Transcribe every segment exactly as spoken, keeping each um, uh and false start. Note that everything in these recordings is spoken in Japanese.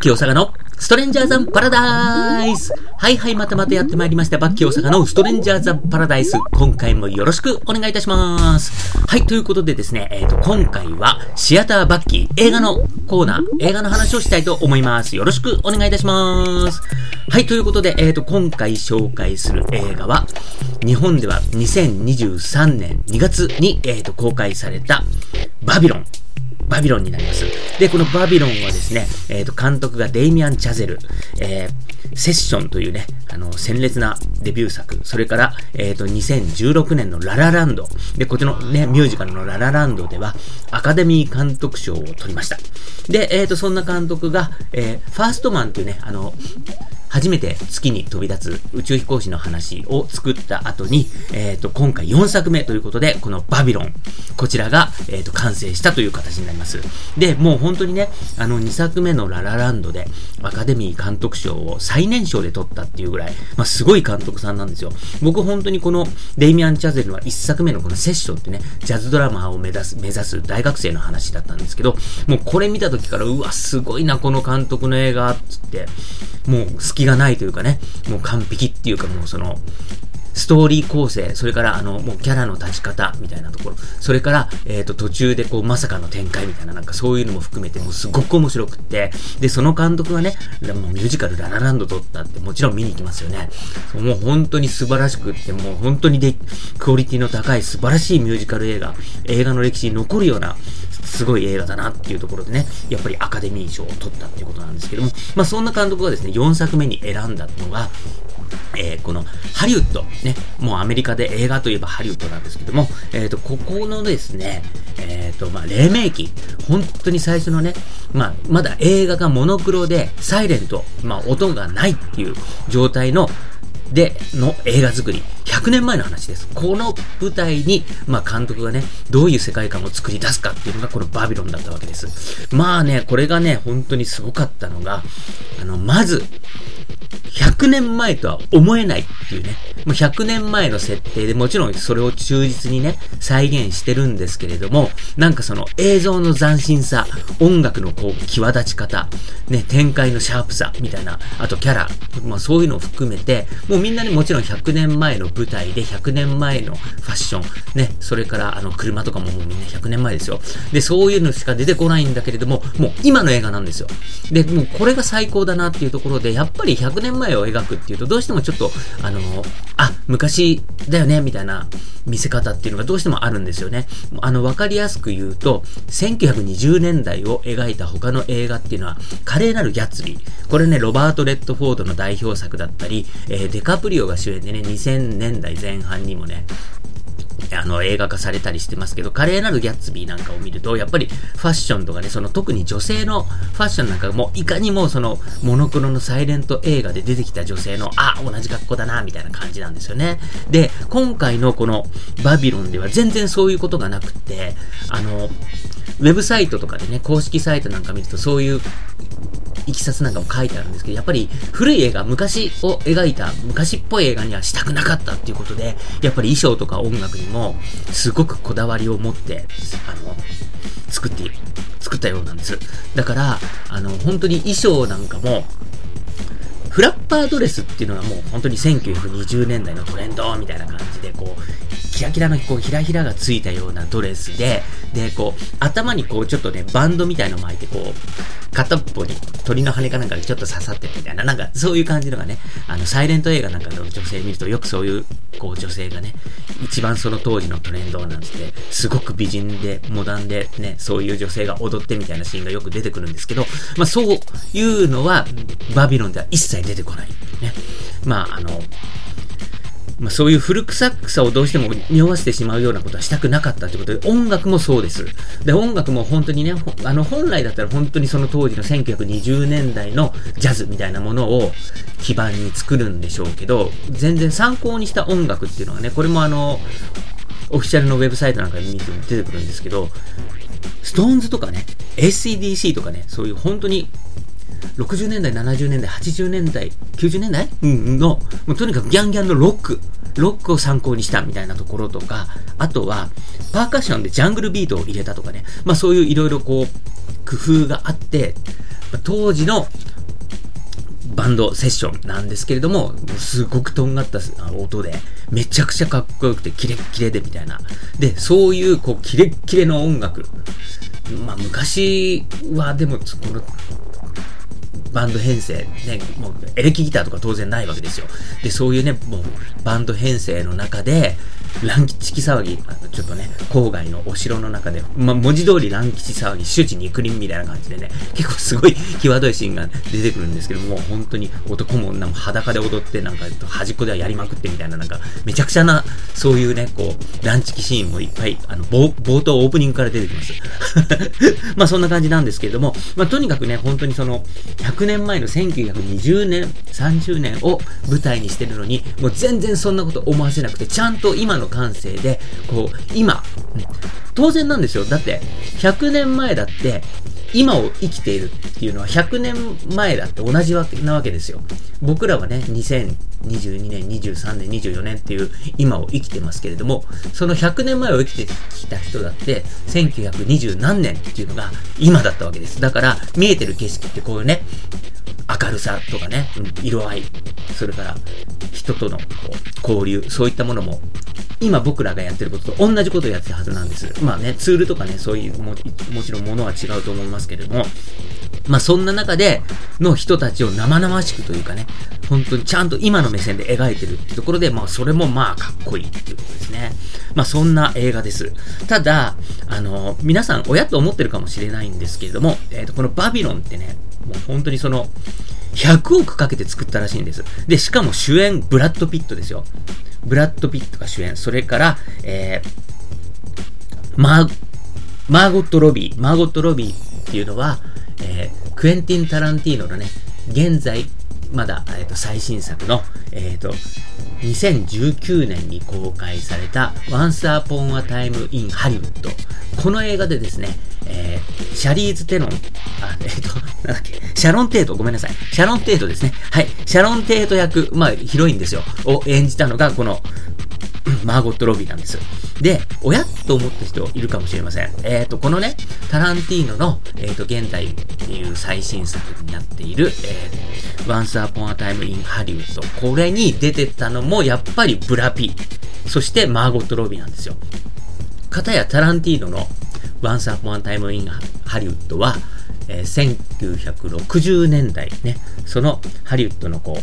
キ大阪のストレンジャーザンパラダイス。はいはい、またまたやってまいりました。バッキー大阪のストレンジャーザンパラダイス、今回もよろしくお願いいたします。はい、ということでですね、えーと今回はシアターバッキー、映画のコーナー、映画の話をしたいと思います。よろしくお願いいたします。はい、ということで、えーと今回紹介する映画は、日本ではにせんにじゅうさんねんにがつに、えーと公開されたバビロンバビロンになります。で、このバビロンはですね、えーと、監督がデイミアン・チャゼル、えー、セッションというね、あの、鮮烈なデビュー作、それから、えーと、にせんじゅうろくねんのララランド、で、こっちのね、ミュージカルのララランドでは、アカデミー監督賞を取りました。で、えーと、そんな監督が、えー、ファーストマンというね、あの、初めて月に飛び立つ宇宙飛行士の話を作った後に、えーと、今回よんさくめということで、このバビロン、こちらが、えーと、完成したという形になります。で、もう本当にね、あのにさくめのララランドでアカデミー監督賞を最年少で取ったっていうぐらい、まあ、すごい監督さんなんですよ。僕本当にこのデイミアン・チャゼルはいっさくめのこのセッションってね、ジャズドラマーを目指す、目指す大学生の話だったんですけど、もうこれ見た時から、うわ、すごいな、この監督の映画、つって、もう隙がないというかね、もう完璧っていうか、もうその、ストーリー構成、それからあのもうキャラの立ち方みたいなところ、それから、えー、と途中でこうまさかの展開みたいな、なんかそういうのも含めてもうすごく面白くって、でその監督がね、もうミュージカルララランド撮ったって、もちろん見に行きますよね。もう本当に素晴らしくって、もう本当にでクオリティの高い素晴らしいミュージカル映画、映画の歴史に残るようなすごい映画だなっていうところでね、やっぱりアカデミー賞を取ったっていうことなんですけども、まあそんな監督がですね、よんさくめに選んだのが、えー、このハリウッドね、もうアメリカで映画といえばハリウッドなんですけども、えーと、ここのですね、えーと、まあ、黎明期、本当に最初のね、まあ、まだ映画がモノクロで、サイレント、まあ、音がないっていう状態の、で、の映画作り。ひゃくねんまえの話です。この舞台に、まあ監督がね、どういう世界観を作り出すかっていうのがこのバビロンだったわけです。まあね、これがね、本当にすごかったのが、あの、まず、ひゃくねんまえとは思えないっていうね、もうひゃくねんまえの設定で、もちろんそれを忠実にね、再現してるんですけれども、なんかその映像の斬新さ、音楽のこう、際立ち方、ね、展開のシャープさみたいな、あとキャラ、まあそういうのを含めて、もうみんなね、もちろんひゃくねんまえの舞台でひゃくねんまえのファッション、ね、それからあの車とかももうみんなひゃくねんまえですよ。で、そういうのしか出てこないんだけれども、もう今の映画なんですよ。で、もうこれが最高だなっていうところで、やっぱりひゃくねんまえを描くっていうと、どうしてもちょっと、あの、あ、昔だよね、みたいな見せ方っていうのがどうしてもあるんですよね。あの、わかりやすく言うと、せんきゅうひゃくにじゅうねんだいを描いた他の映画っていうのは、華麗なるギャツビー。これね、ロバート・レッドフォードの代表作だったり、えー、デカプリオが主演でね、にせんねんだいぜんはんにもね、あの映画化されたりしてますけど、華麗なるギャッツビーなんかを見ると、やっぱりファッションとかね、その特に女性のファッションなんかも、いかにもそのモノクロのサイレント映画で出てきた女性の、あ、同じ格好だなみたいな感じなんですよね。で、今回のこのバビロンでは全然そういうことがなくて、あのウェブサイトとかでね、公式サイトなんか見るとそういういきさつなんかも書いてあるんですけど、やっぱり古い映画、昔を描いた昔っぽい映画にはしたくなかったっていうことで、やっぱり衣装とか音楽にもすごくこだわりを持ってあの作って作ったようなんです。だからあの本当に衣装なんかもフラッパードレスっていうのはもう本当にせんきゅうひゃくにじゅうねんだいのトレンドみたいな感じで、こうキラキラのこうひらひらがついたようなドレスで、でこう頭にこうちょっとねバンドみたいの巻いて、こう片っぽに鳥の羽かなんかにちょっと刺さってるみたいな、なんかそういう感じのがね、あのサイレント映画なんかの女性見るとよくそういうこう女性がね、一番その当時のトレンドなんてすごく美人でモダンでね、そういう女性が踊ってみたいなシーンがよく出てくるんですけど、まあそういうのはバビロンでは一切出てこないね。まああのまあ、そういう古臭さをどうしても匂わせてしまうようなことはしたくなかったということで、音楽もそうです。で、音楽も本当にね、あの、本来だったら本当にその当時のせんきゅうひゃくにじゅうねんだいのジャズみたいなものを基盤に作るんでしょうけど、全然参考にした音楽っていうのはね、これもあの、オフィシャルのウェブサイトなんかに見ても出てくるんですけど、ストーンズとかね、エーシーディーシー とかね、そういう本当にろくじゅうねんだい、ななじゅうねんだい、はちじゅうねんだい、きゅうじゅうねんだい、うん、の、もうとにかくギャンギャンのロック、ロックを参考にしたみたいなところとか、あとは、パーカッションでジャングルビートを入れたとかね、まあそういういろいろこう、工夫があって、当時のバンドセッションなんですけれども、すごくとんがった音でめちゃくちゃかっこよくてキレッキレでみたいな。で、そういうこうキレッキレの音楽、まあ昔はでもこのバンド編成、ね、もうエレキギターとか当然ないわけですよ。で、そういうね、もうバンド編成の中で乱吉騒ぎ、ちょっとね、郊外のお城の中で、まあ、文字通り乱吉騒ぎ、周知肉林みたいな感じでね、結構すごい際どいシーンが出てくるんですけども、本当に男も女も裸で踊って、なんか端っこではやりまくってみたいな、なんかめちゃくちゃな、そういうね、こう、乱吉シーンもいっぱい、あの、冒、冒頭オープニングから出てきます。まあそんな感じなんですけれども、まあとにかくね、本当にその、ひゃくねんまえのせんきゅうひゃくにじゅうねん、さんじゅうねんを舞台にしてるのに、もう全然そんなこと思わせなくて、ちゃんと今の感性で、こう、今、当然なんですよ。だって、ひゃくねんまえだって、今を生きているっていうのはひゃくねんまえだって同じわけなわけですよ。僕らはね、にせんにじゅうにねん、にじゅうさんねん、にじゅうよねんっていう今を生きてますけれども、そのひゃくねんまえを生きてきた人だって、せんきゅうひゃくにじゅうなんねんっていうのが今だったわけです。だから、見えてる景色ってこういうね、明るさとかね、色合い、それから人とのこう交流、そういったものも、今僕らがやってることと同じことをやってるはずなんです。まあね、ツールとかね、そういうも、もちろんものは違うと思いますけれども、まあそんな中での人たちを生々しくというかね、本当にちゃんと今の目線で描いてるってところで、まあそれもまあかっこいいっていうことですね。まあそんな映画です。ただ、あの、皆さん親と思ってるかもしれないんですけれども、えっと、このバビロンってね、もう本当にその、ひゃくおくかけて作ったらしいんです。で、しかも主演、ブラッド・ピットですよ。ブラッド・ピットが主演。それから、えー、マー、マーゴット・ロビー。マーゴット・ロビーっていうのは、えー、クエンティン・タランティーノのね、現在、まだ、えーと、最新作の、えーと、にせんじゅうきゅうねんに公開された Once Upon a Time in Hollywood。この映画でですね、えー、シャリーズ・テロン、あ、えっ、ー、と、なんだっけ、シャロン・テイト、ごめんなさい。シャロン・テイトですね。はい。シャロン・テイト役、まあ、ヒロインですよ。を演じたのが、この、マーゴット・ロビーなんです。で、親と思った人いるかもしれません。えっ、ー、と、このね、タランティーノの、えっ、ー、と、現代っていう最新作になっている、えー、Once Upon a Time in Hollywood。これに出てたのも、やっぱりブラピ。そして、マーゴット・ロビーなんですよ。かたやタランティーノの Once Upon a Time in Hollywood は、えー、せんきゅうひゃくろくじゅうねんだいね、そのハリウッドのこ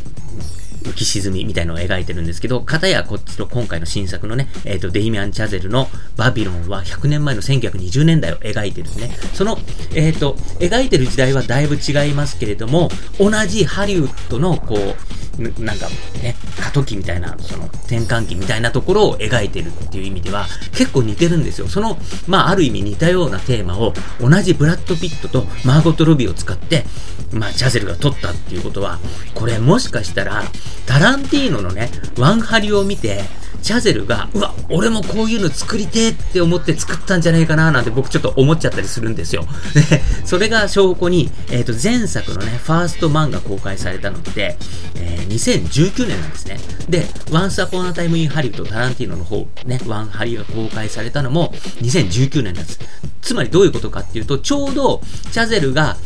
う浮き沈みみたいのを描いてるんですけど、片やこっちの今回の新作のね、えーと、デイミアン・チャゼルのバビロンはひゃくねんまえのせんきゅうひゃくにじゅうねんだいを描いてるんですね。その、えーと、描いてる時代はだいぶ違いますけれども、同じハリウッドのこう、なんかね、過渡期みたいな、その転換期みたいなところを描いてるっていう意味では結構似てるんですよ。その、まあある意味似たようなテーマを同じブラッド・ピットとマーゴット・ロビーを使って、まあチャゼルが撮ったっていうことは、これもしかしたら、タランティーノのね、ワンハリを見て、チャゼルが、うわ、俺もこういうの作りてーって思って作ったんじゃないかなーなんて僕ちょっと思っちゃったりするんですよ。で、それが証拠に、えっと、前作のね、ファーストマンが公開されたのって、えー、にせんじゅうきゅうねんなんですね。で、Once Upon a Time in Hollywood、タランティーノの方、ね、ワンハリが公開されたのもにせんじゅうきゅうねんなんです。つまりどういうことかっていうと、ちょうど、チャゼルが、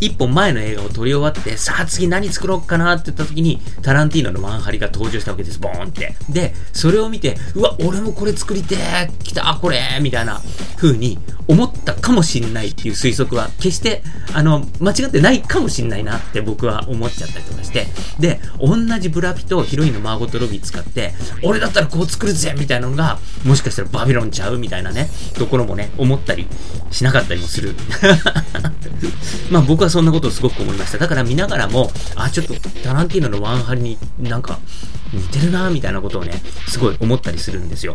一本前の映画を撮り終わって、さあ次何作ろうかなって言った時に、タランティーノのワンハリが登場したわけです。ボーンって。で、それを見て、うわ、俺もこれ作りてー、来たー、これー、みたいな風に思ったかもしんないっていう推測は、決して、あの、間違ってないかもしんないなって僕は思っちゃったりとかして、で、同じブラピとヒロインのマーゴット・ロビー使って、俺だったらこう作るぜみたいなのが、もしかしたらバビロンちゃうみたいなね、ところもね、思ったりしなかったりもする。まあ僕はそんなことをすごく思いました。だから見ながらも、あ、ちょっとタランティーノのワンハリになんか似てるなみたいなことをね、すごい思ったりするんですよ。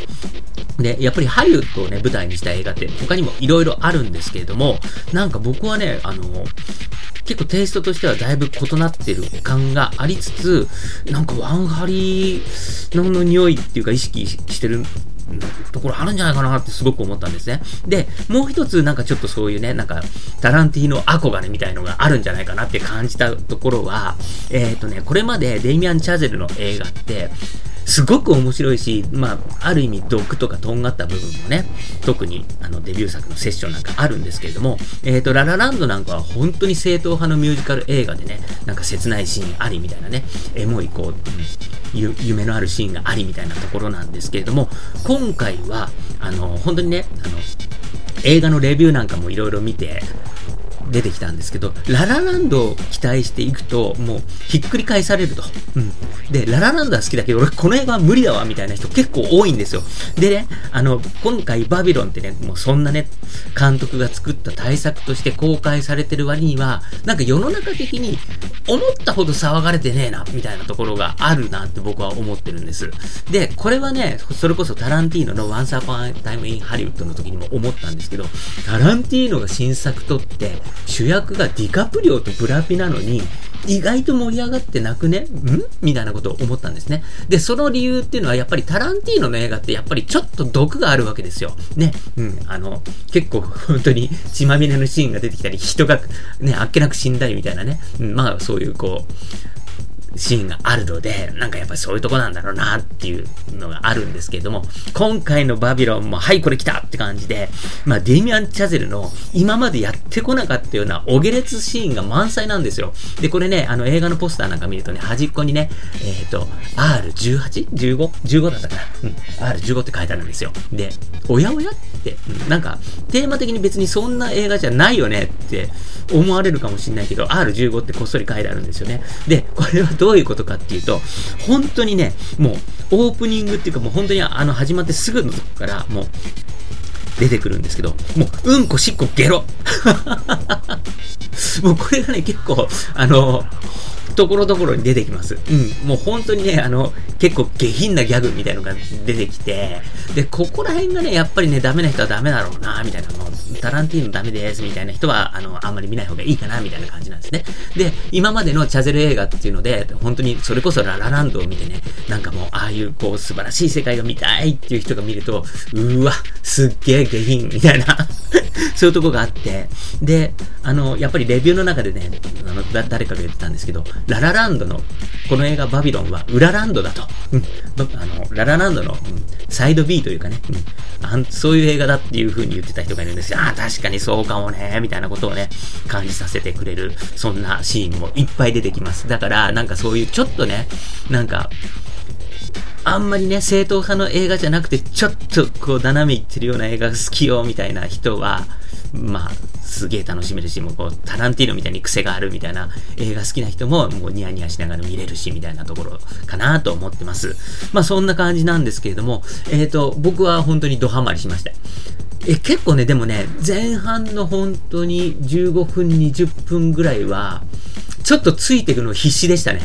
で、やっぱりハリウッドをね、舞台にした映画って他にもいろいろあるんですけれども、なんか僕はね、あの、結構テイストとしてはだいぶ異なってる感がありつつ、なんかワンハリの匂いっていうか意識してるところあるんじゃないかなってすごく思ったんですね。で、もう一つなんかちょっとそういうね、なんかタランティーノ憧れみたいのがあるんじゃないかなって感じたところは、えっとね、これまでデイミアン・チャゼルの映画って、すごく面白いし、まあ、ある意味毒とかとんがった部分もね、特にあのデビュー作のセッションなんかあるんですけれども、えーと、ララランドなんかは本当に正統派のミュージカル映画でね、なんか切ないシーンありみたいなね、エモいこう、うん、ゆ夢のあるシーンがありみたいなところなんですけれども、今回はあの本当にね、あの映画のレビューなんかもいろいろ見て出てきたんですけど、ララランドを期待していくともうひっくり返されると、うん、でララランドは好きだけど俺この映画は無理だわみたいな人結構多いんですよ。でね、あの今回バビロンってね、もうそんなね監督が作った大作として公開されてる割には、なんか世の中的に思ったほど騒がれてねえなみたいなところがあるなって僕は思ってるんです。でこれはね、それこそタランティーノの Once Upon a Time in Hollywood の時にも思ったんですけど、タランティーノが新作撮って主役がディカプリオとブラピなのに意外と盛り上がってなくねんみたいなことを思ったんですね。でその理由っていうのはやっぱりタランティーノの映画ってやっぱりちょっと毒があるわけですよね、うん、あの結構本当に血まみれのシーンが出てきたり、人がねあっけなく死んだりみたいなね、うん、まあそういうこうシーンがあるので、なんかやっぱりそういうとこなんだろうなっていうのがあるんですけれども、今回のバビロンもはいこれ来たって感じで、まあデイミアン・チャゼルの今までやってこなかったようなお下劣シーンが満載なんですよ。でこれね、あの映画のポスターなんか見るとね、端っこにねえっ、ー、と アールじゅうはち?じゅうご?じゅうご だったかな、うん、アールじゅうご って書いてあるんですよ。でおやおやって、うん、なんかテーマ的に別にそんな映画じゃないよねって思われるかもしれないけど アールじゅうご ってこっそり書いてあるんですよね。でこれはどういうことかっていうと、本当にねもうオープニングっていうか、もう本当にあの始まってすぐのとこからもう出てくるんですけど、もううんこしっこゲロもうこれがね結構あのところどころに出てきます、うん、もう本当にねあの結構下品なギャグみたいなのが出てきて、でここら辺がねやっぱりねダメな人はダメだろうなみたいな、もうタランティーノダメですみたいな人は あのあんまり見ない方がいいかなみたいな感じなんですね。で今までのチャゼル映画っていうので本当にそれこそララランドを見てね、なんかもうああいうこう素晴らしい世界が見たいっていう人が見ると、うわすっげえ下品みたいなそういうとこがあって、であのやっぱりレビューの中でねあのだ誰かが言ってたんですけど、ララランドのこの映画バビロンは裏ランドだと、うん、あのララランドの、うん、サイド B というかね、うん、あんそういう映画だっていう風に言ってた人がいるんですよ。ああ確かにそうかもねみたいなことをね感じさせてくれる、そんなシーンもいっぱい出てきます。だからなんかそういうちょっとね、なんかあんまりね正統派の映画じゃなくてちょっとこう斜めいってるような映画が好きよみたいな人はまあすげえ楽しめるし、もうこうタランティーノみたいに癖があるみたいな映画好きな人ももうニヤニヤしながら見れるしみたいなところかなと思ってます。まあそんな感じなんですけれども、えーと僕は本当にドハマりしました。え結構ねでもね前半の本当にじゅうごふんにじゅっぷんぐらいはちょっとついていくの必死でしたね。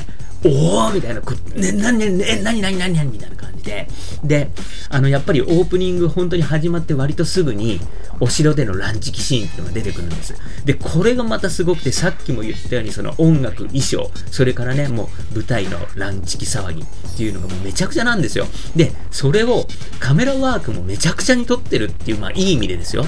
おーみたいな、ね、なになになになになにみたいな感じで、であのやっぱりオープニング本当に始まって割とすぐにお城での乱食シーンっていうのが出てくるんです。でこれがまたすごくて、さっきも言ったようにその音楽、衣装、それからねもう舞台の乱食騒ぎっていうのがもうめちゃくちゃなんですよ。でそれをカメラワークもめちゃくちゃに撮ってるっていう、まあいい意味でですよ。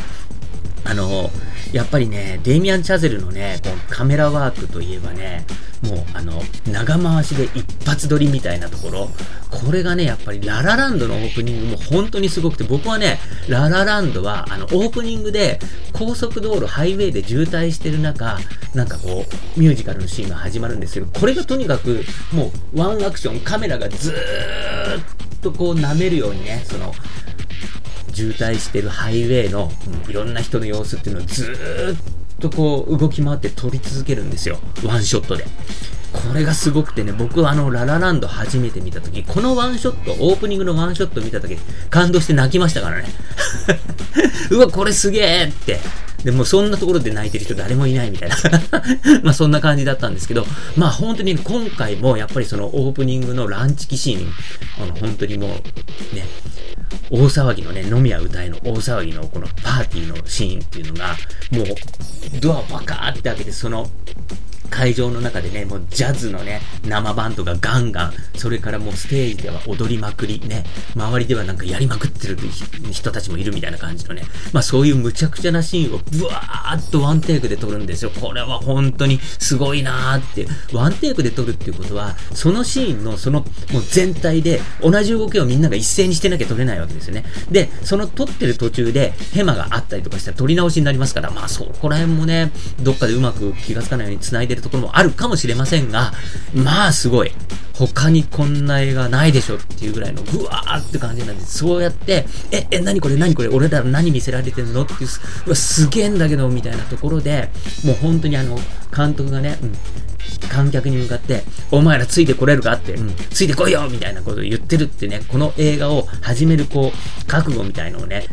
あのやっぱりねデイミアン・チャゼルのねこのカメラワークといえばね、もうあの長回しで一発撮りみたいなところ、これがねやっぱりララランドのオープニングも本当にすごくて、僕はねララランドはあのオープニングで高速道路ハイウェイで渋滞してる中、なんかこうミュージカルのシーンが始まるんですけど、これがとにかくもうワンアクション、カメラがずーっとこう舐めるようにねその渋滞してるハイウェイの、うん、いろんな人の様子っていうのをずーっとこう動き回って撮り続けるんですよ、ワンショットで。これがすごくてね、僕はあのララランド初めて見たとき、このワンショット、オープニングのワンショット見たとき感動して泣きましたからねうわこれすげえって、でもそんなところで泣いてる人誰もいないみたいなまあそんな感じだったんですけど、まあ本当に今回もやっぱりそのオープニングのランチキシーン、あの本当にもうね大騒ぎのね、飲み屋歌いの大騒ぎのこのパーティーのシーンっていうのがもうドアバカーって開けて、その会場の中でね、もうジャズのね、生バンドがガンガン、それからもうステージでは踊りまくり、ね、周りではなんかやりまくってる人たちもいるみたいな感じのね、まあそういうむちゃくちゃなシーンをブワーッとワンテイクで撮るんですよ。これは本当にすごいなーって。ワンテイクで撮るっていうことは、そのシーンのそのもう全体で同じ動きをみんなが一斉にしてなきゃ撮れないわけですよね。で、その撮ってる途中でヘマがあったりとかしたら撮り直しになりますから、まあそこら辺もね、どっかでうまく気がつかないように繋いでるところもあるかもしれませんが、まあすごい。他にこんな映画ないでしょっていうぐらいのぐわーって感じなんです。そうやってえ、え、何これ何これ俺ら何見せられてんのっていう、うわすげえんだけどみたいなところで、もう本当にあの監督がね、うん観客に向かってお前らついてこれるかって、うん、ついてこいよみたいなことを言ってるってね、この映画を始めるこう覚悟みたいのをね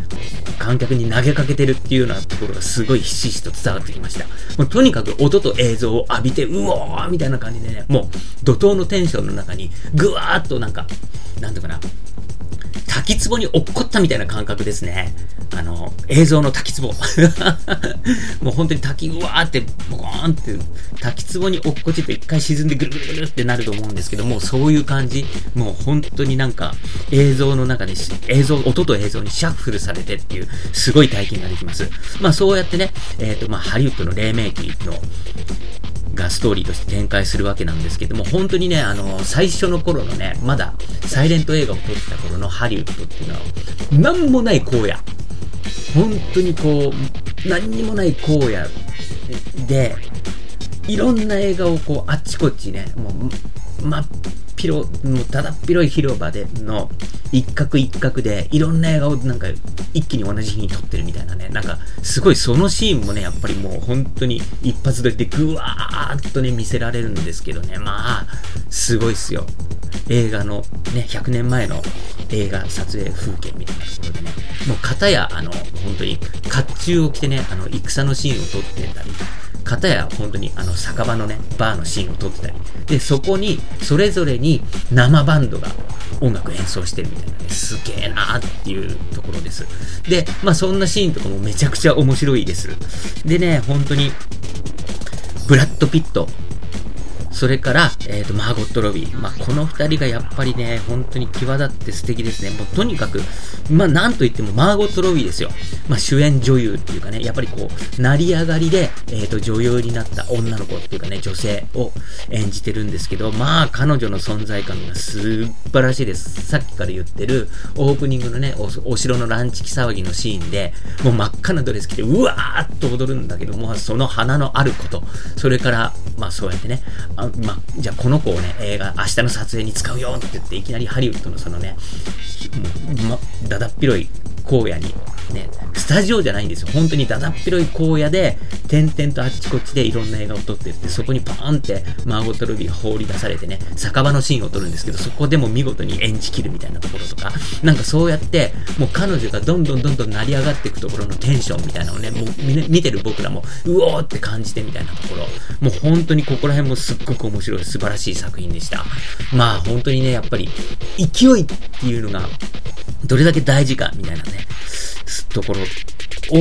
観客に投げかけてるっていうようなところがすごいひしひしと伝わってきました。もうとにかく音と映像を浴びてうおーみたいな感じでね、もう怒涛のテンションの中にぐわーっとなんかなんとかな滝壺に落っこったみたいな感覚ですね。あの映像の滝壺もう本当に滝うわーってボコーンって滝壺に落っこちて一回沈んでぐるぐるぐるってなると思うんですけども、そういう感じ、もう本当になんか映像の中で映像音と映像にシャッフルされてっていうすごい体験ができます。まあそうやってね、えーとまあ、ハリウッドの黎明期のがストーリーとして展開するわけなんですけども、本当にね、あの、最初の頃のね、まだサイレント映画を撮ってた頃のハリウッドっていうのは、なんもない荒野。本当にこう、何にもない荒野で、いろんな映画をこう、あっちこっちね、もう、まっぴろ、もうただっ広い広場での、一角一角でいろんな映画をなんか一気に同じ日に撮ってるみたいなね、なんかすごいそのシーンもね、やっぱりもう本当に一発撮りでぐわーっとね見せられるんですけどね、まあすごいっすよ。映画のねひゃくねんまえの映画撮影風景みたいなところでね、もう片やあの本当に甲冑を着てね、あの戦のシーンを撮ってたり、片や本当にあの酒場のねバーのシーンを撮ってたりで、そこにそれぞれに生バンドが音楽演奏してるみたいなね、すげえなーっていうところです。でまあそんなシーンとかもめちゃくちゃ面白いです。でね、本当にブラッド・ピット、それから、えーと、マーゴット・ロビー。まあ、この二人がやっぱりね、本当に際立って素敵ですね。もうとにかく、まあ、なんといってもマーゴット・ロビーですよ。まあ、主演女優っていうかね、やっぱりこう、成り上がりで、えーと、女優になった女の子っていうかね、女性を演じてるんですけど、まあ、彼女の存在感が素晴らしいです。さっきから言ってる、オープニングのね、お、お城のランチキ騒ぎのシーンで、もう真っ赤なドレス着て、うわーっと踊るんだけど、もうその花のあること。それから、まあ、そうやってね、まあ、じゃあこの子をね映画明日の撮影に使うよって言っていきなりハリウッドのそのねもう、ま、だだっ広い荒野にね、スタジオじゃないんですよ、本当にだだっ広い荒野で点々とあっちこっちでいろんな映画を撮ってって、そこにパーンってマーゴット・ロビーが放り出されてね酒場のシーンを撮るんですけど、そこでも見事に演じきるみたいなところとか、なんかそうやってもう彼女がどんどんどんどん成り上がっていくところのテンションみたいなのをね、もう見てる僕らもうおーって感じてみたいなところ、もう本当にここら辺もすっごく面白い素晴らしい作品でした。まあ本当にねやっぱり勢いっていうのがどれだけ大事かみたいなねところ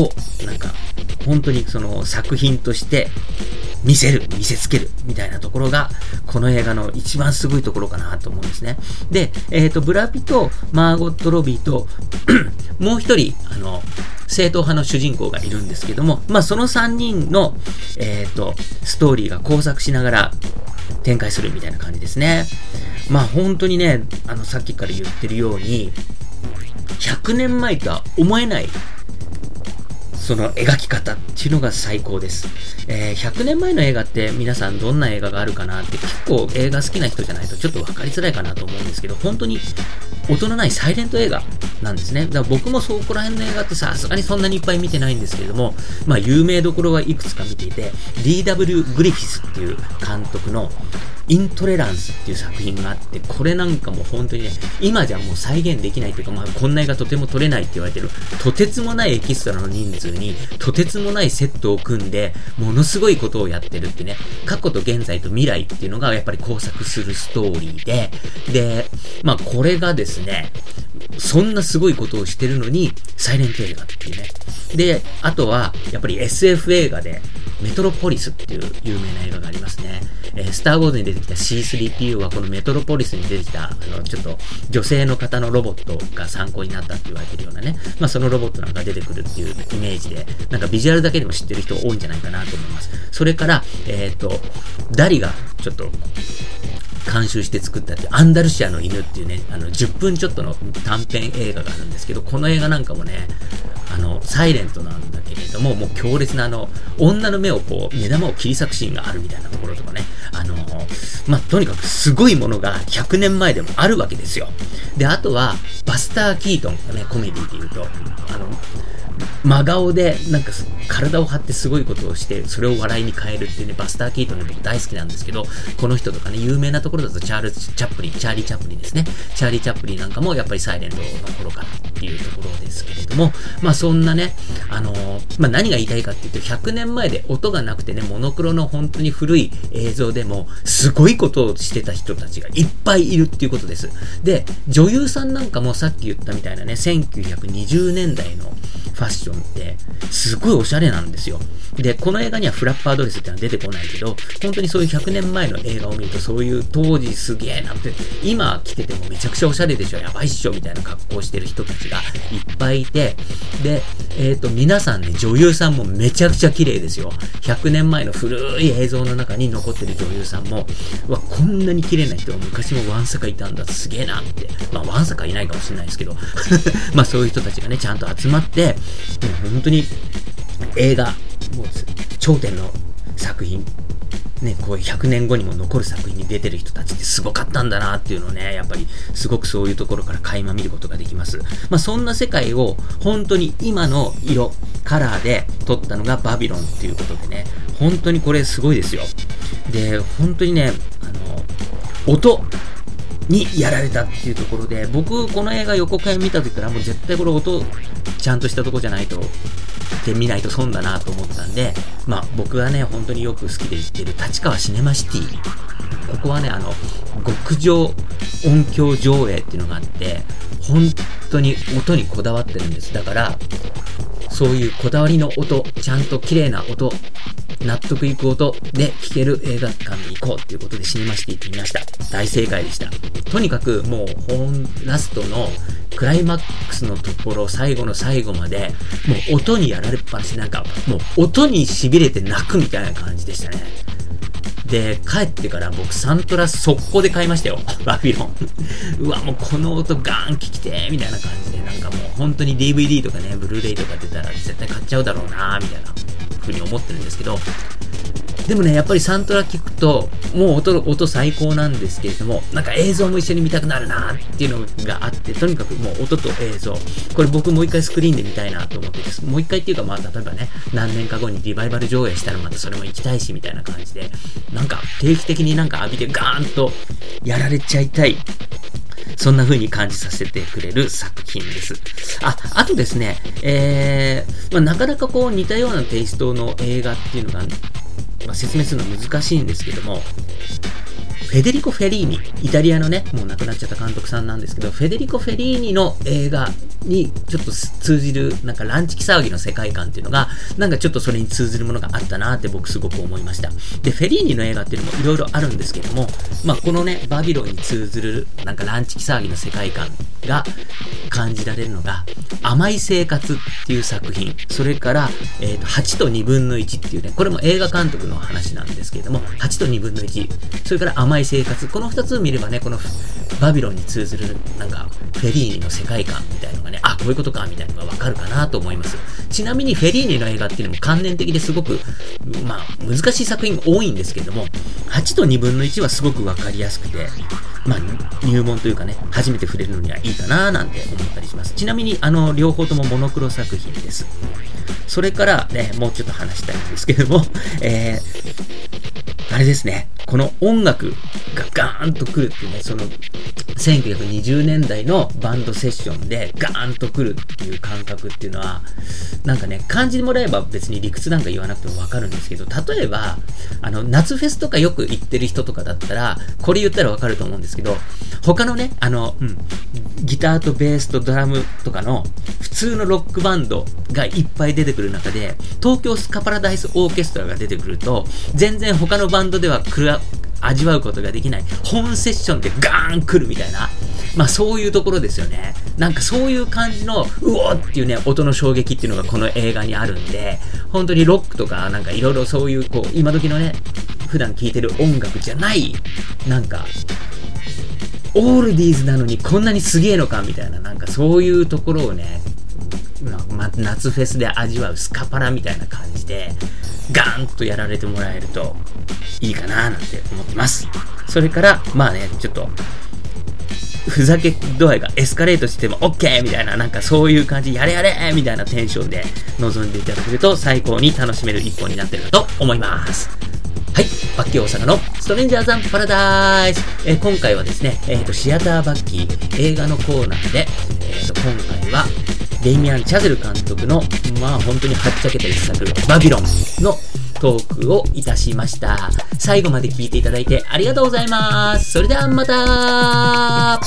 をなんか本当にその作品として見せる見せつけるみたいなところがこの映画の一番すごいところかなと思うんですね。で、えーと、ブラピとマーゴット・ロビーともう一人あの正統派の主人公がいるんですけども、まあそのさんにんの、えーと、ストーリーが交錯しながら展開するみたいな感じですね。まあ本当にねあのさっきから言ってるようにひゃくねんまえとは思えないその描き方っていうのが最高です、えー、ひゃくねんまえの映画って皆さんどんな映画があるかなって結構映画好きな人じゃないとちょっと分かりづらいかなと思うんですけど、本当に音のないサイレント映画なんですね。だから僕もそこら辺の映画ってさすがにそんなにいっぱい見てないんですけれども、まあ有名どころはいくつか見ていて、 ディーダブリュー グリフィスっていう監督のイントレランスっていう作品があって、これなんかもう本当にね今じゃもう再現できないというか、まあこんな映画とても撮れないって言われてるとてつもないエキストラの人数にとてつもないセットを組んでものすごいことをやってるってね、過去と現在と未来っていうのがやっぱり交錯するストーリーで、でまあこれがですねそんなすごいことをしてるのにサイレント映画っていうね。で、あとはやっぱり エスエフ 映画でメトロポリスっていう有名な映画がありますね。えー、スターウォーズに出てきた シースリーピーオー はこのメトロポリスに出てきた、あの、ちょっと女性の方のロボットが参考になったって言われてるようなね、まあそのロボットなんか出てくるっていうイメージで、なんかビジュアルだけでも知ってる人多いんじゃないかなと思います。それから、えっと、ダリがちょっと、監修して作ったってアンダルシアの犬っていうね、あのじゅっぷんちょっとの短編映画があるんですけど、この映画なんかもね、あのサイレントなんだけれども、もう強烈なあの女の目をこう目玉を切り裂くシーンがあるみたいなところとかね、あのまあ、とにかくすごいものがひゃくねんまえでもあるわけですよ。で、あとはバスター・キートンがね、コメディでいうと、あの真顔でなんか体を張ってすごいことをしてそれを笑いに変えるっていうね、バスター・キートンの僕大好きなんですけど、この人とかね、有名なところだとチャールズ・チャップリン、チャーリー・チャップリンですね。チャーリー・チャップリンなんかもやっぱりサイレントの頃からっていうところですけれども、まあそんなね、あのー、まあ何が言いたいかっていうと、ひゃくねんまえで音がなくてね、モノクロの本当に古い映像でもすごいことをしてた人たちがいっぱいいるっていうことです。で、女優さんなんかもさっき言ったみたいなね、せんきゅうひゃくにじゅうねんだいのファッションってすごいおしゃれなんですよ。で、この映画にはフラッパードレスってのは出てこないけど、本当にそういうひゃくねんまえの映画を見ると、そういう当時すげえなって、今着ててもめちゃくちゃおしゃれでしょ、やばいっしょみたいな格好をしてる人たちがいっぱいいて、で、えっと、皆さんね、女優さんもめちゃくちゃ綺麗ですよ。ひゃくねんまえの古い映像の中に残ってる女優さんも、うわ、こんなに綺麗な人が昔もわんさかいたんだ、すげえなって。まあ、わんさかいないかもしれないですけど、まあそういう人たちがね、ちゃんと集まって、本当に映画、もう頂点の作品、ね、こうひゃくねんごにも残る作品に出てる人たちってすごかったんだなっていうのをね、やっぱりすごくそういうところから垣間見ることができます。まあそんな世界を本当に今の色、カラーで撮ったのがバビロンっていうことでね、本当にこれすごいですよ。で、本当にね、あの、音にやられたっていうところで、僕この映画予告編見た時からもう絶対これ音ちゃんとしたとこじゃないとで見ないと損だなと思ったんで、まあ僕がね本当によく好きで行ってる立川シネマシティ、ここはね、あの極上音響上映っていうのがあって、本当に音にこだわってるんです。だからそういうこだわりの音、ちゃんと綺麗な音、納得いく音で聴ける映画館に行こうということでシネマシティ行ってみました。大正解でした。とにかくもう本ラストのクライマックスのところ、最後の最後までもう音にやられっぱなし、なんかもう音に痺れて泣くみたいな感じでしたね。で、帰ってから僕サントラ速攻で買いましたよ、バビロン。うわ、もうこの音ガーン聴きてーみたいな感じで、なんかもう本当に ディーブイディー とかね、ブルーレイとか出たら絶対買っちゃうだろうなーみたいなふうに思ってるんですけど、でもね、やっぱりサントラ聞くともう 音, 音最高なんですけれども、なんか映像も一緒に見たくなるなっていうのがあって、とにかくもう音と映像、これ僕もう一回スクリーンで見たいなと思ってです。もう一回っていうか、まあ例えばね、何年か後にリバイバル上映したらまたそれも行きたいしみたいな感じで、なんか定期的になんか浴びてガーンとやられちゃいたい、そんな風に感じさせてくれる作品です。あ、あとですね、えー、まあ、なかなかこう似たようなテイストの映画っていうのが、まあ、説明するの難しいんですけども、フェデリコ・フェリーニ、イタリアのね、もう亡くなっちゃった監督さんなんですけど、フェデリコ・フェリーニの映画にちょっと通じる、なんかランチキ騒ぎの世界観っていうのが、なんかちょっとそれに通ずるものがあったなって僕すごく思いました。で、フェリーニの映画っていうのもいろいろあるんですけども、まあこのね、バビロンに通ずる、なんかランチキ騒ぎの世界観が感じられるのが、甘い生活っていう作品、それから、えーと、はちとにぶんのいちっていうね、これも映画監督の話なんですけれども、はちとにぶんのいち、それから甘い生活、このふたつを見ればね、このバビロンに通ずるなんかフェリーニの世界観みたいのがね、あ、こういうことかみたいのがわかるかなと思います。ちなみにフェリーニの映画っていうのも観念的ですごく、まあ難しい作品が多いんですけれども、はちとにぶんのいちはすごくわかりやすくて、まあ入門というかね、初めて触れるのにはいいかななんて思ったりします。ちなみにあの両方ともモノクロ作品です。それからね、もうちょっと話したいんですけれども、えーあれですね、この音楽がガーンとくるっていうね、そのせんきゅうひゃくにじゅうねんだいのバンドセッションでガーンと来るっていう感覚っていうのは、なんかね、感じてもらえば別に理屈なんか言わなくてもわかるんですけど、例えば、あの、夏フェスとかよく行ってる人とかだったら、これ言ったらわかると思うんですけど、他のね、あの、うん、ギターとベースとドラムとかの普通のロックバンドがいっぱい出てくる中で、東京スカパラダイスオーケストラが出てくると、全然他のバンドではクラ味わうことができない本セッションでガーン来るみたいな、まあそういうところですよね。なんかそういう感じのうおーっていうね、音の衝撃っていうのがこの映画にあるんで、本当にロックとかなんかいろいろそういうこう今時のね、普段聴いてる音楽じゃない、なんかオールディーズなのにこんなにすげえのかみたいな、なんかそういうところをね、まあ、夏フェスで味わうスカパラみたいな感じでガーンとやられてもらえるといいかななんて思ってます。それからまあね、ちょっとふざけ度合いがエスカレートしても OK みたいな、なんかそういう感じ、やれやれみたいなテンションで臨んでいただけると最高に楽しめる一本になってると思います。はい、バッキー大阪のストレンジャーズ&パラダイス、えー、今回はですね、えーとシアターバッキー映画のコーナーで、えーと今回はデイミアン・チャゼル監督の、まあ本当にはっちゃけた一作、バビロンのトークをいたしました。最後まで聞いていただいてありがとうございます。それではまた。